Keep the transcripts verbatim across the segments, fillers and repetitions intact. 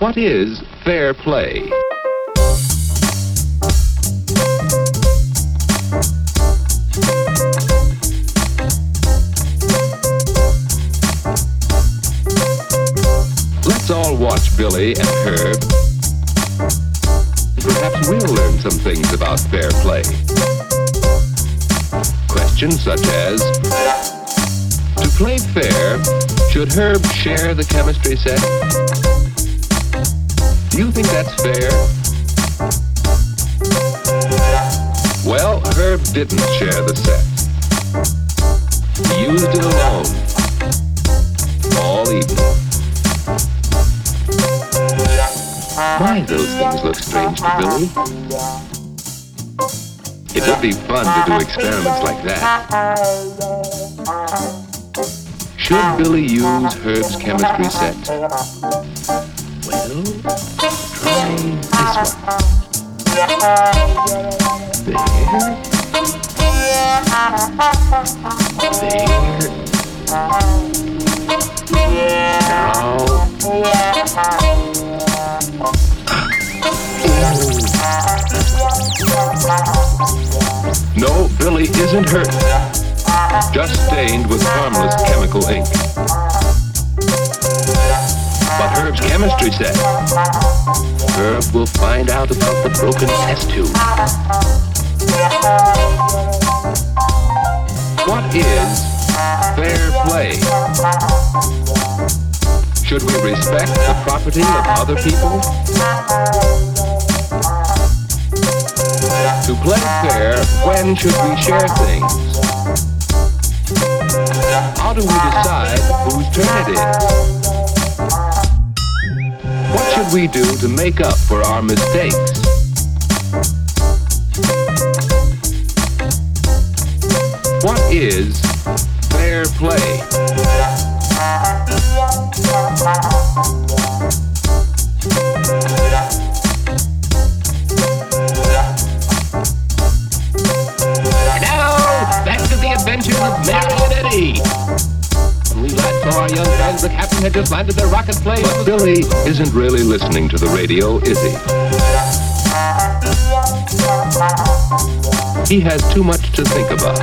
What is fair play? Let's all watch Billy and Herb. Perhaps we'll learn some things about fair play. Questions such as, to play fair, should Herb share the chemistry set? Do you think that's fair? Well, Herb didn't share the set. He used it alone. All evening. Why those things look strange to Billy? It would be fun to do experiments like that. Should Billy use Herb's chemistry set? Well, try this one. There. There. Now. No, Billy isn't hurt. Just stained with harmless chemical ink. But Herb's chemistry set. Herb will find out about the broken test tube. What is fair play? Should we respect the property of other people? To play fair, when should we share things? How do we decide whose turn it is? What should we do to make up for our mistakes? What is fair play? Had just landed their rocket plane. But Billy isn't really listening to the radio, is he? He has too much to think about.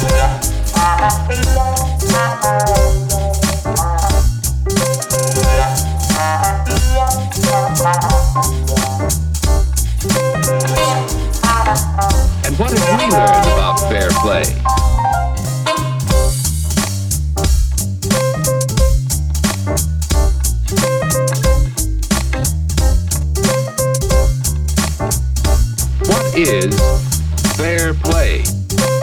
And what have we learned about fair play? Is fair play. Thank you.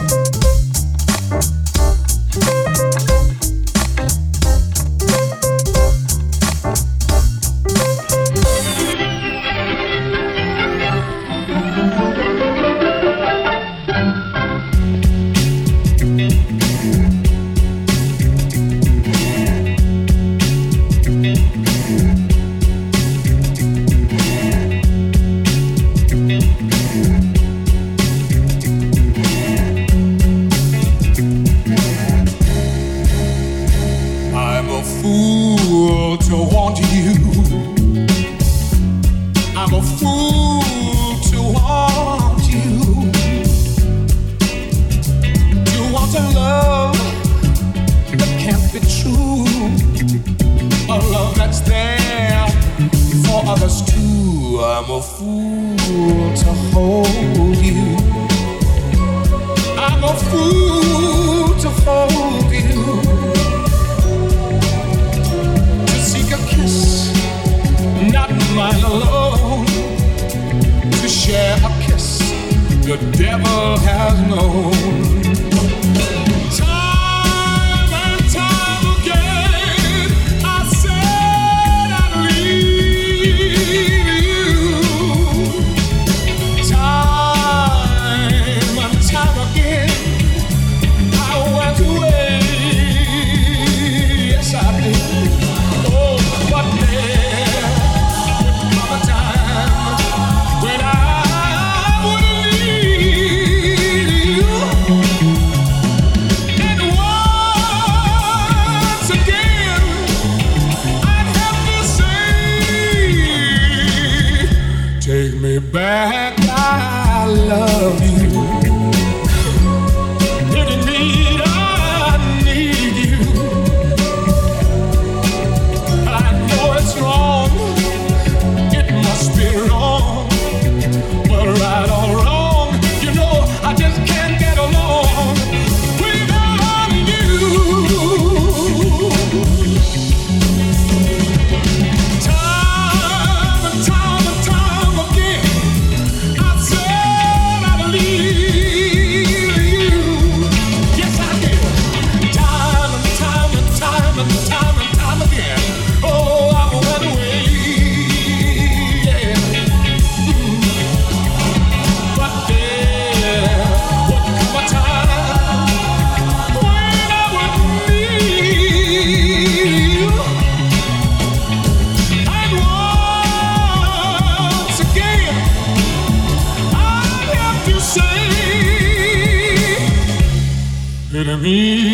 back. I love you. If you need, I need you. I know it's wrong, it must be wrong, but right or wrong, you know I just can't get along without you. I need,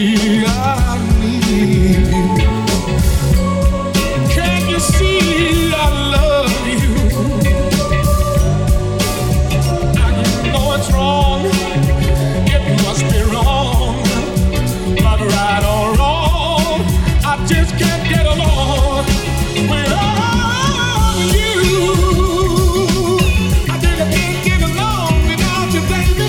I need you. Can't you see I love you? I know it's wrong, it must be wrong, but right or wrong, I just can't get along without you. I think I can't get along without you, baby.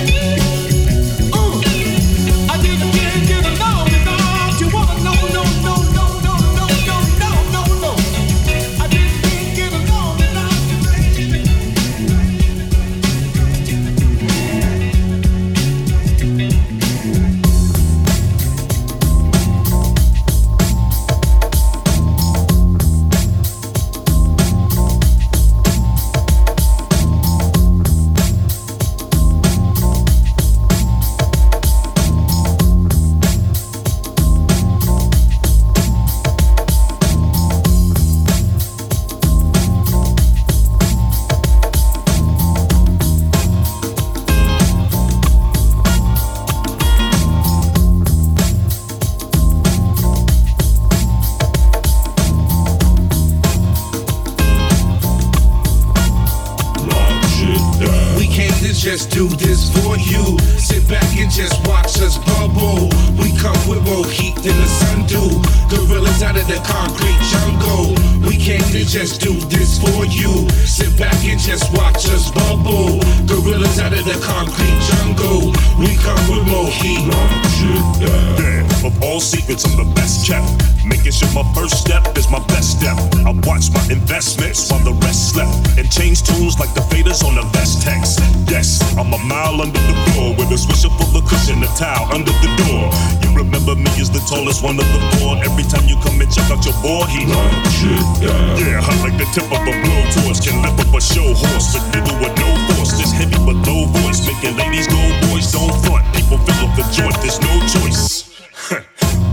Tallest one of the board. Every time you come and check out your board, he knocks it down. Yeah, I like the tip of a blow torch. Can lift up a show horse, a diddle with no force. This heavy but low voice, making ladies go boys. Don't front, people fill up the joint. There's no choice.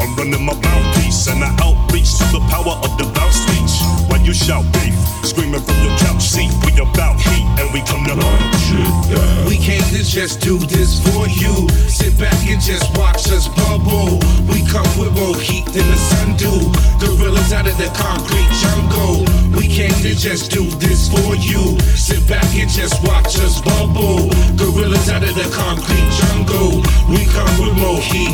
I'm running my mouthpiece and I outreach to the power of devout speech. When you shout beef, screaming from your couch seat, we about heat and we come to knock it down. We came to just do this for you. Sit back and just watch us bubble. We come with more heat than the sun do. Gorillas out of the concrete jungle. We came to just do this for you. Sit back and just watch us bubble. Gorillas out of the concrete jungle. We come with more heat.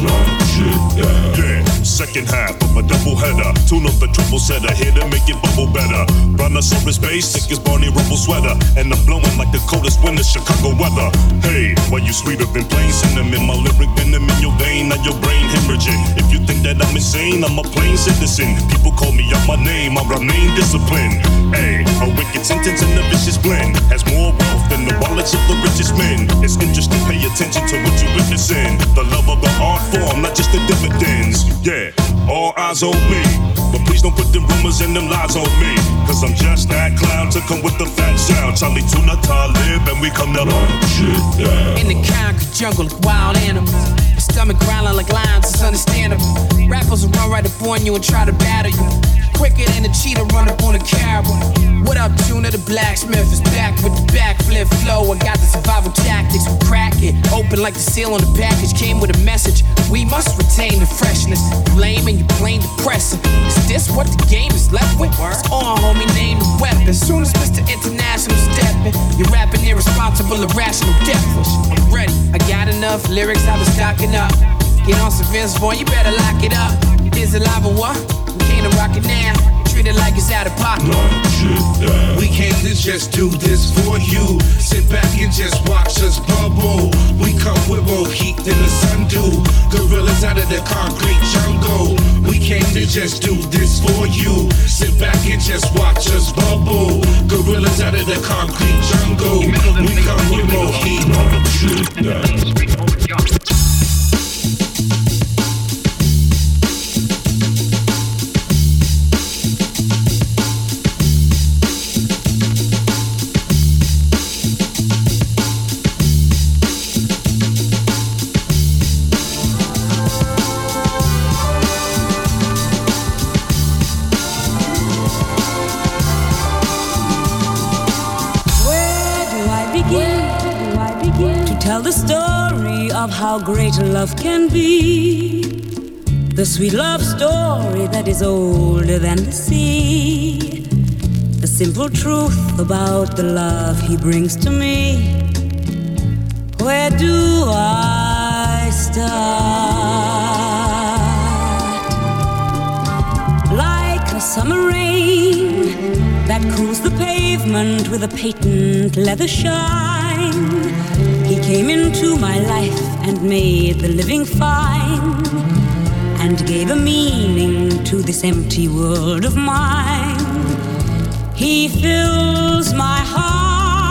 Yeah, second half of a double header. Tune up the triple setter, here to make it bubble better. Brontosaurus bass, thick as Barney Rubble sweater. And I'm blowing like the coldest winter Chicago weather. Hey, why you sweeter than plain cinnamon? My lyric venom in your vein, now your brain hemorrhaging. If you think that I'm insane, I'm a plain citizen. People call me out my name, I remain disciplined. Hey, a wicked sentence and a vicious blend has more wealth than the wallets of the richest men. It's interesting, pay attention to what you witnessing. The love of the art form, not just the dividends. Yeah, all eyes on me, but please don't put them rumors and them lies on me, cause I'm just that clown to come with the fat sound. Charlie Tuna, Talib, and we come to knock shit down. In the concrete jungle like wild animals, my stomach growling like lions, it's understandable. Rappers will run right up on you and try to battle you, quicker than a cheetah run up on a carrot. What up, Tuna? The blacksmith is back with the backflip flow. I got the survival tactics, we crack it open like the seal on the package. Came with a message, we must retain the freshness. You lame and you plain depressing. Is this what the game is left with? It's on, homie, name the weapon. Soon as Mister International stepping, your rapping here is irresponsible, irrational, deathless. I'm ready. I got enough lyrics, I was stocking up. Get on some Vince Vaughn, you better lock it up. Is it live or what? We can't rock it now. Treat it like it's out of pocket. We came to just do this for you. Sit back and just watch us bubble. We come with more heat than the sun do. Gorillas out of the concrete jungle. We came to just do this for you. Sit back and just watch us bubble. Gorillas out of the concrete jungle. We come with more heat. How great love can be, the sweet love story that is older than the sea, the simple truth about the love he brings to me. Where do I start? Like a summer rain that cools the pavement with a patent leather shine, he came into my life and made the living fine, and gave a meaning to this empty world of mine. He fills my heart.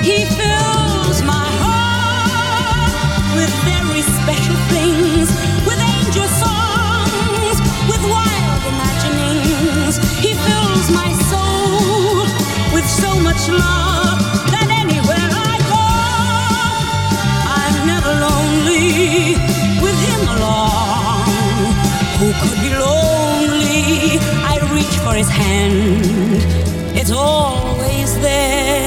He fills my heart with very special things, with angel songs, with wild imaginings. He fills my soul with so much love that anywhere I lonely with him along. Who could be lonely? I reach for his hand, it's always there.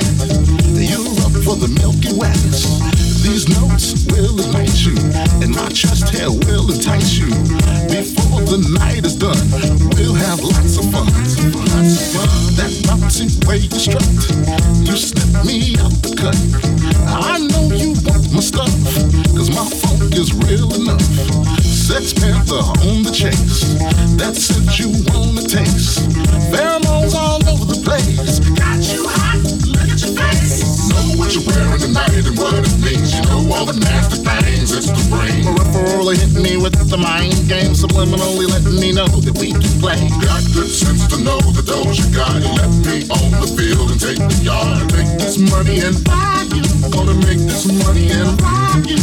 set you up for the Milky West. These notes will ignite you, and my chest hair will entice you. Before the night is done, we'll have lots of fun. Lots of fun. That bouncy way you strut, you slip me out the cut. I know you want my stuff, 'cause my funk is real enough. Sex Panther on the chase, that's it you want to taste. Pheromones all over the place, got you hot, look at your face. Know what you're wearing tonight and what it means. You know all the nasty things, it's the brain. Peripherally hit me with the mind game, subliminally letting me know that we can play. Got good sense to know that those you got, you let me on the field and take the yard. Make this money and buy you, gonna make this money and buy you.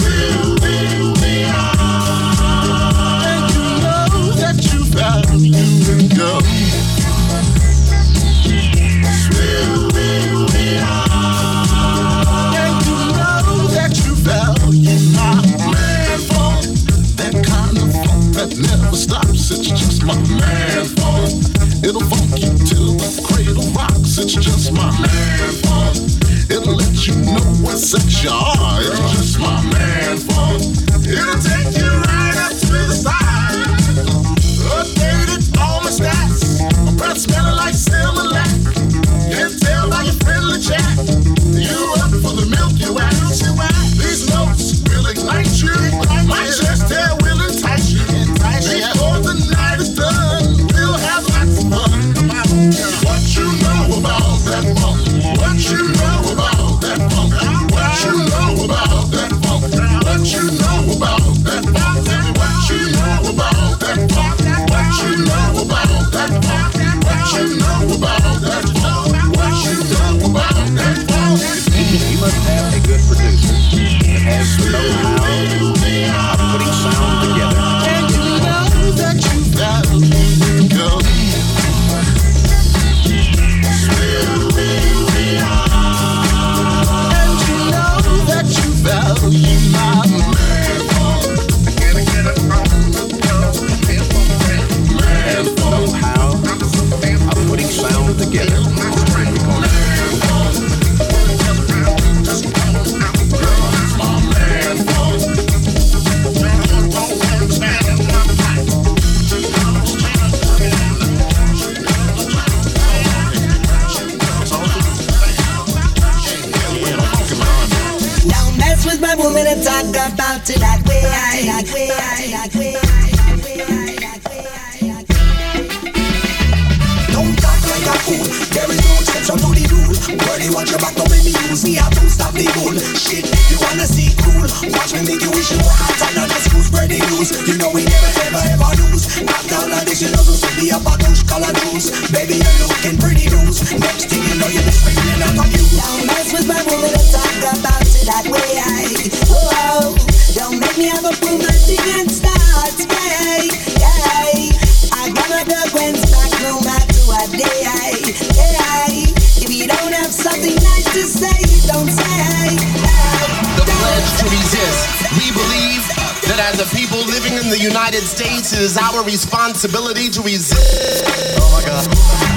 Will, will, we are. And you know that you got, you can go. Will, will, we are. And you know that you value my man funk. That kind of funk that never stops, it's just my man funk. It'll funk you till the cradle rocks, it's just my man funk. It'll let you know what sex you are, it's just my man funk. It'll take you right up to the side. Updated all my stats, my breath smelling like Similac. Can't tell by your friendly chat, you up for the Milky Way. These notes will ignite you, my chest hair will entice you. Before the night is done, we'll have lots of fun. What you know about that funk? What you know about that funk? What you know about that funk? What you know about that funk? What you know about that funk? What you know about that funk? What you know about that funk? What you know about that funk? You must have a good producer that has the know-how of putting sound together. And you know that you've got to go. Value my man phone. I gotta get up on the phone. Man phone. Know how I'm putting sound together. Woman and talk about it that way, that way, that way, that way. Don't talk like a fool. There is no change to the rule. Worry what your back don't make me use me. I don't stop the goal. Shit, you wanna see cool? Watch me make you wish you were hot and not just cool. Spread the news. You know we never ever ever lose. Not down like this, you know to be up a douche color juice. Baby, you're looking pretty loose. Next thing you know you're just screaming out for you. Don't mess with my woman and talk about it that way. Me have a pull my thing and start spray, yeah. I got my girl Gwen's back no matter what day, yeah. If you don't have something nice to say, you don't say, yeah. The pledge to resist. We believe that as a people living in the United States, it is our responsibility to resist. Oh my God. Bye.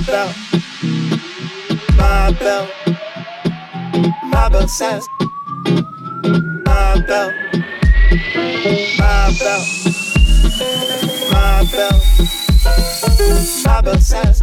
my belt, my belt, my belt says, my belt, my belt, my belt, my belt says.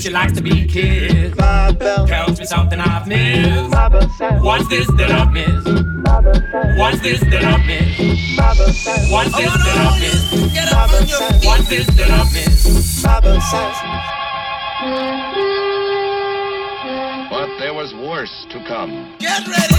She likes to be kissed. My belt tells me something I've missed. My belt says, what's this that I've missed? My belt says, what's this that I've missed? My belt says, what's this that I've missed? Get up on your feet. What's this that I've missed? My belt says. But there was worse to come. Get ready.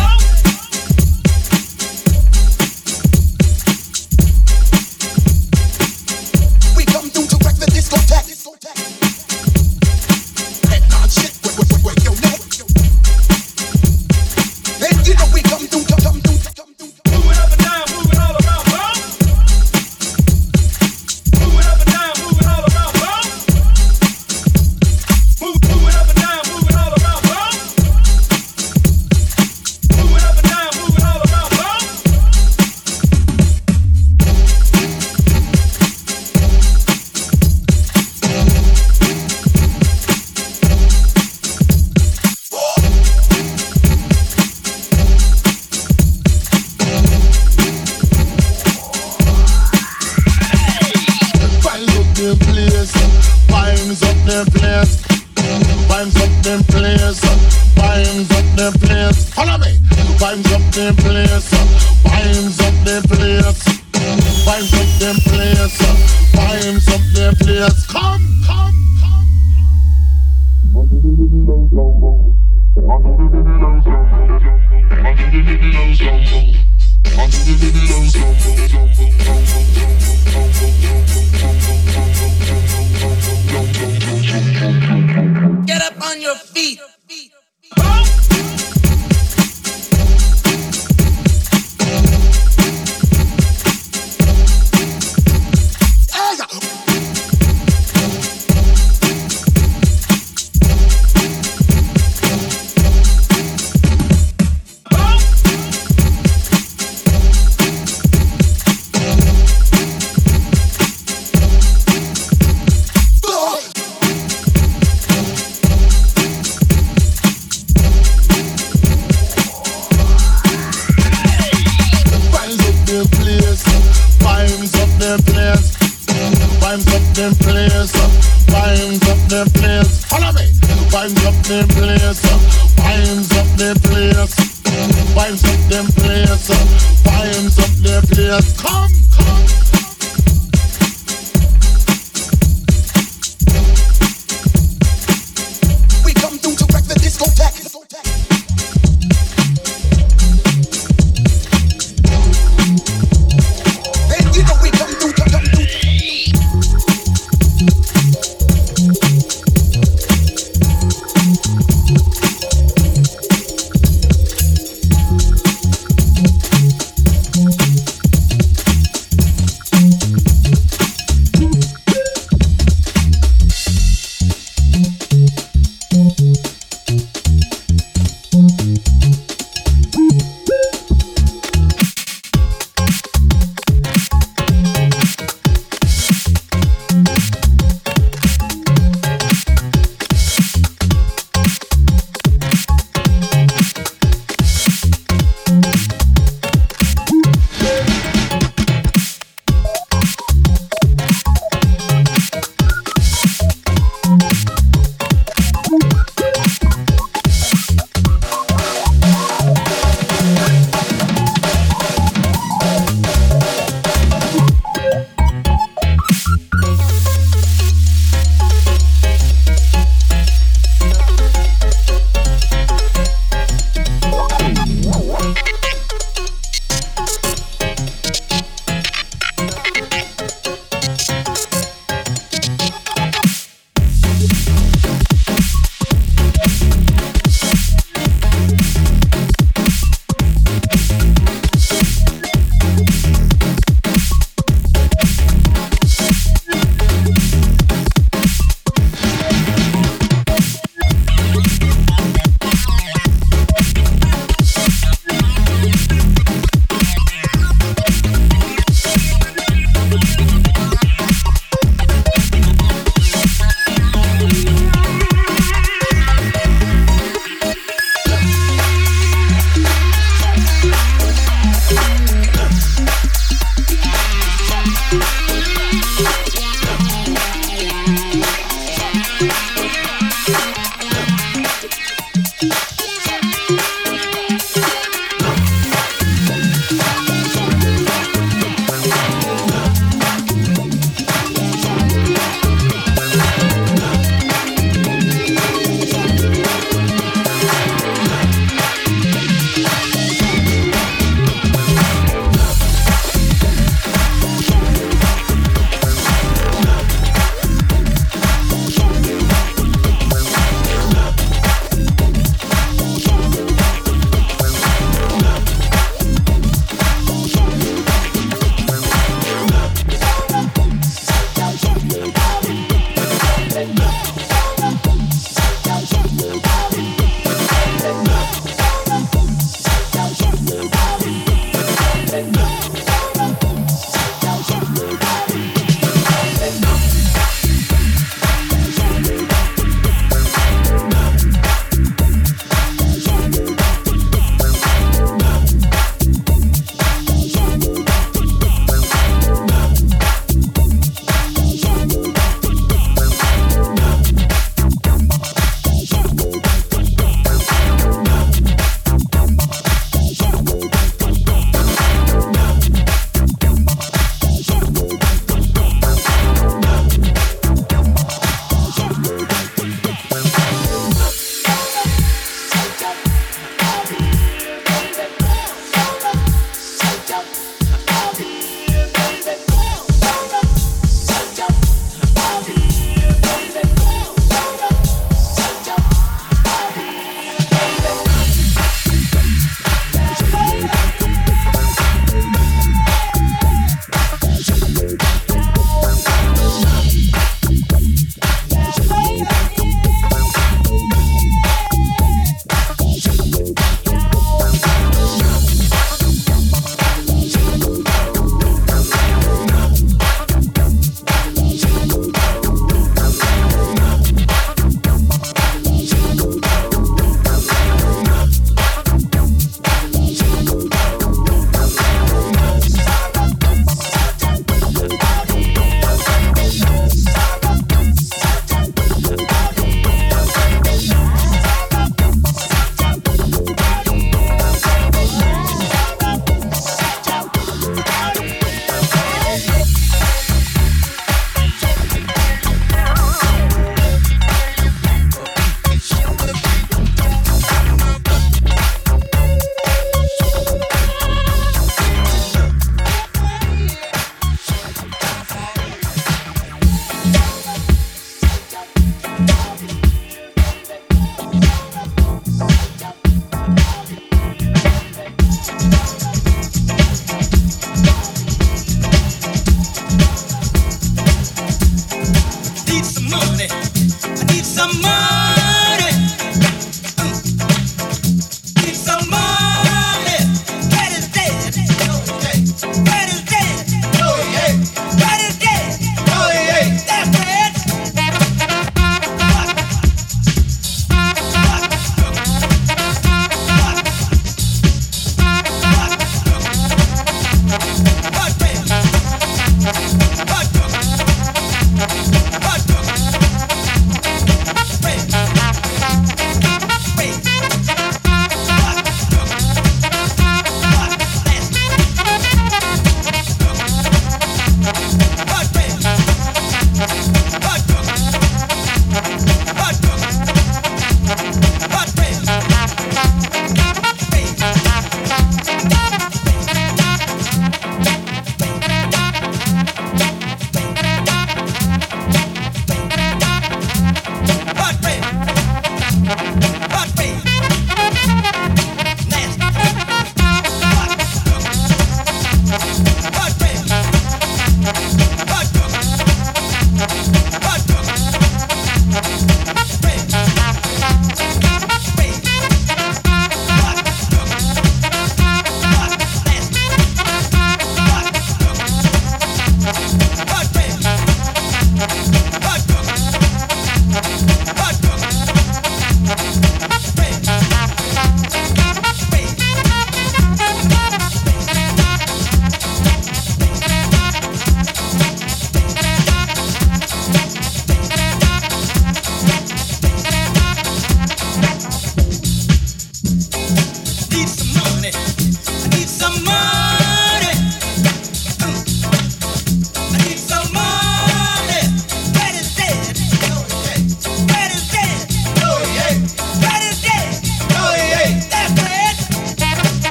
We'll be right back.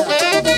You got the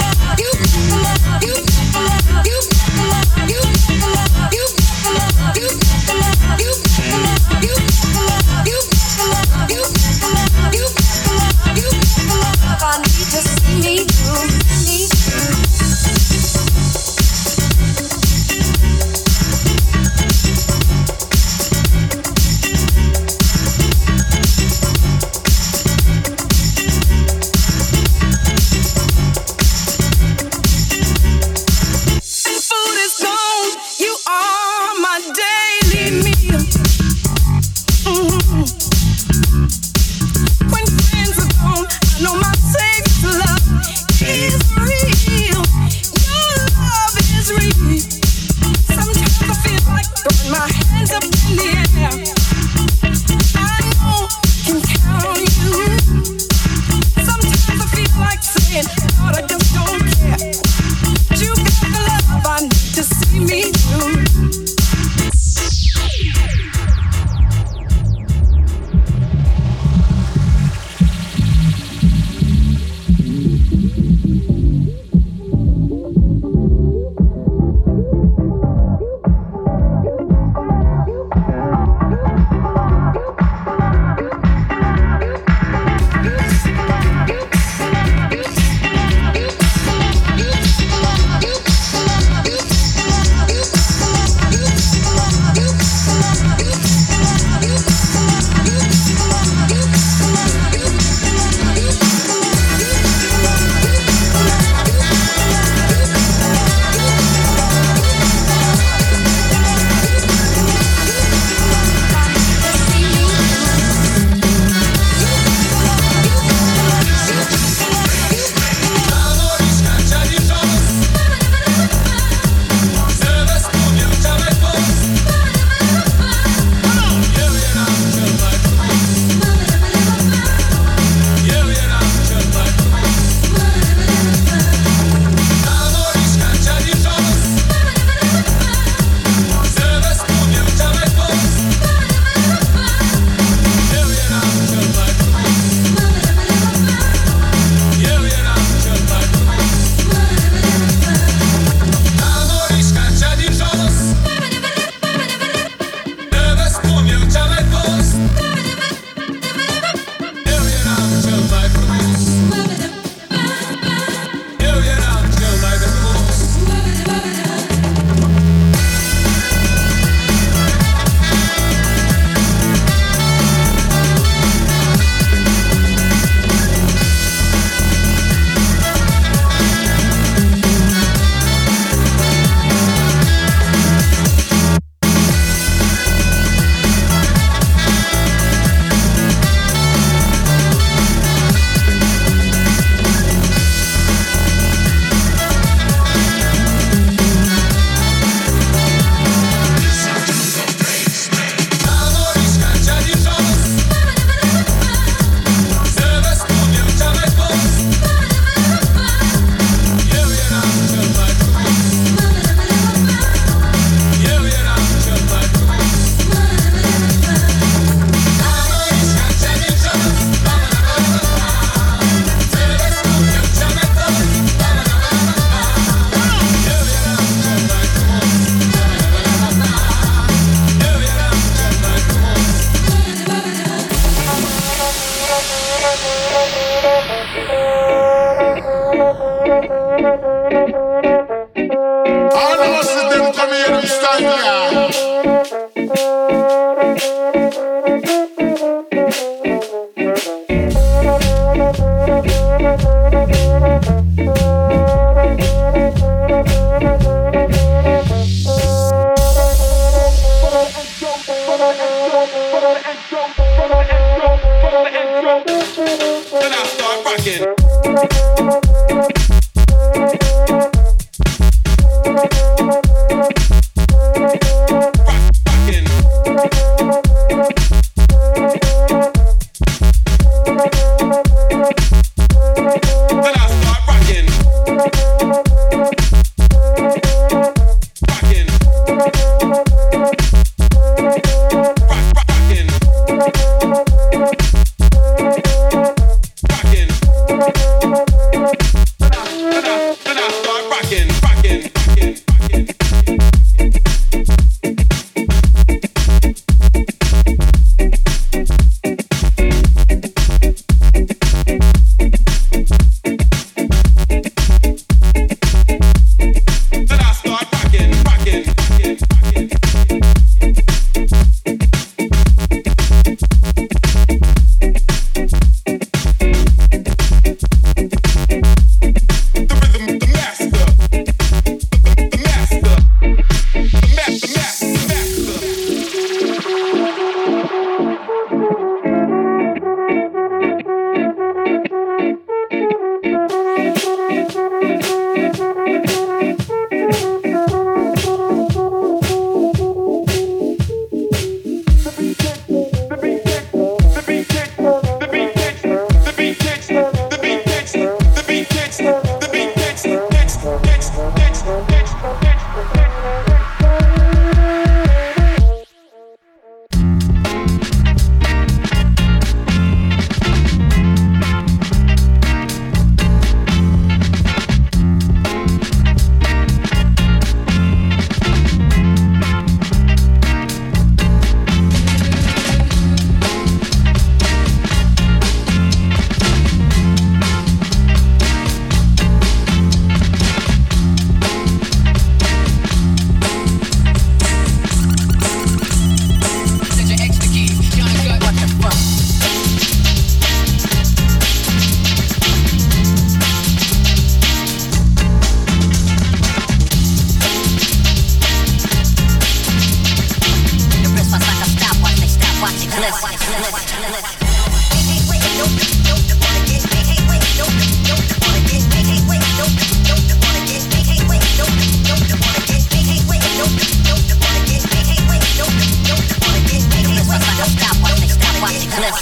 love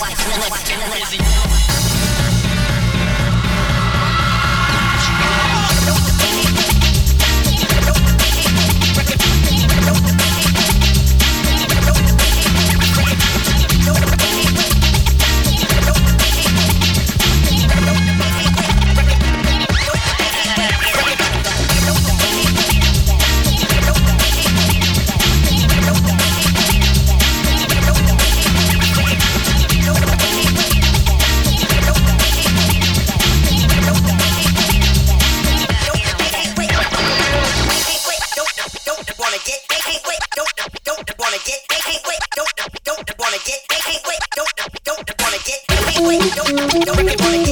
let's get lazy. Don't, don't, don't, don't wanna get.